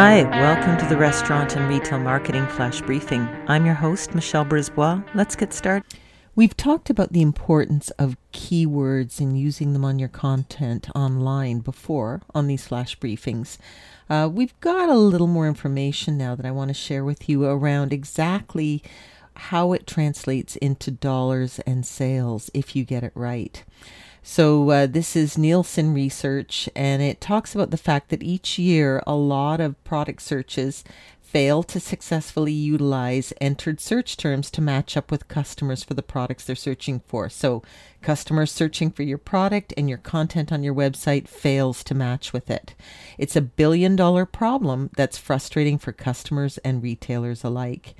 Hi, welcome to the Restaurant and Retail Marketing Flash Briefing. I'm your host, Michelle Brisbois. Let's get started. We've talked about the importance of keywords and using them on your content online before on these flash briefings. We've got a little more information now that I want to share with you around exactly how it translates into dollars and sales if you get it right. So this is Nielsen research, and it talks about the fact that each year a lot of product searches fail to successfully utilize entered search terms to match up with customers for the products they're searching for. So customers searching for your product and your content on your website fails to match with it. It's a $1 billion problem that's frustrating for customers and retailers alike.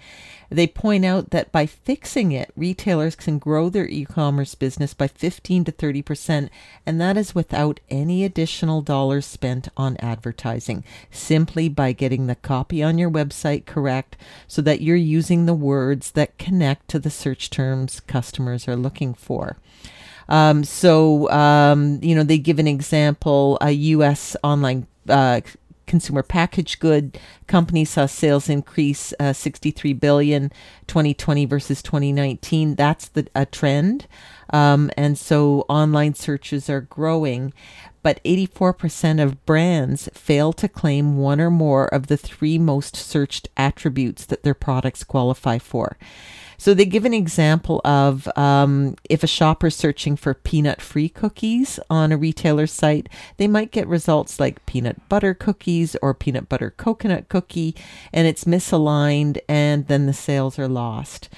They point out that by fixing it, retailers can grow their e-commerce business by 15 to 30%, and that is without any additional dollars spent on advertising, simply by getting the copy on your website correct so that you're using the words that connect to the search terms customers are looking for. They give an example. A U.S. online consumer packaged good company saw sales increase $63 billion 2020 versus 2019. That's a trend. And so online searches are growing, but 84% of brands fail to claim one or more of the three most searched attributes that their products qualify for. So they give an example of if a shopper searching for peanut-free cookies on a retailer site, they might get results like peanut butter cookies or peanut butter coconut cookie, and it's misaligned, and then the sales are lost.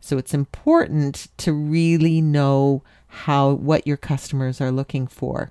So it's important to really know what your customers are looking for.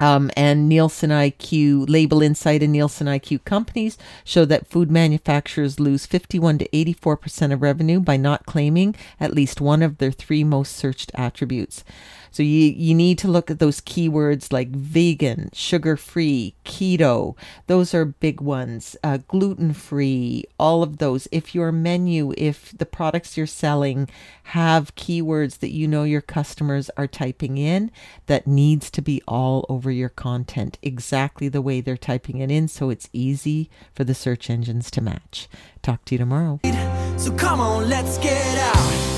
And Nielsen IQ, Label Insight and Nielsen IQ companies show that food manufacturers lose 51 to 84% of revenue by not claiming at least one of their three most searched attributes. So you need to look at those keywords like vegan, sugar-free, keto. Those are big ones. Gluten-free, all of those. If your menu, if the products you're selling have keywords that you know your customers are typing in, that needs to be all over your content, exactly the way they're typing it in, so it's easy for the search engines to match. Talk to you tomorrow. So come on, let's get out.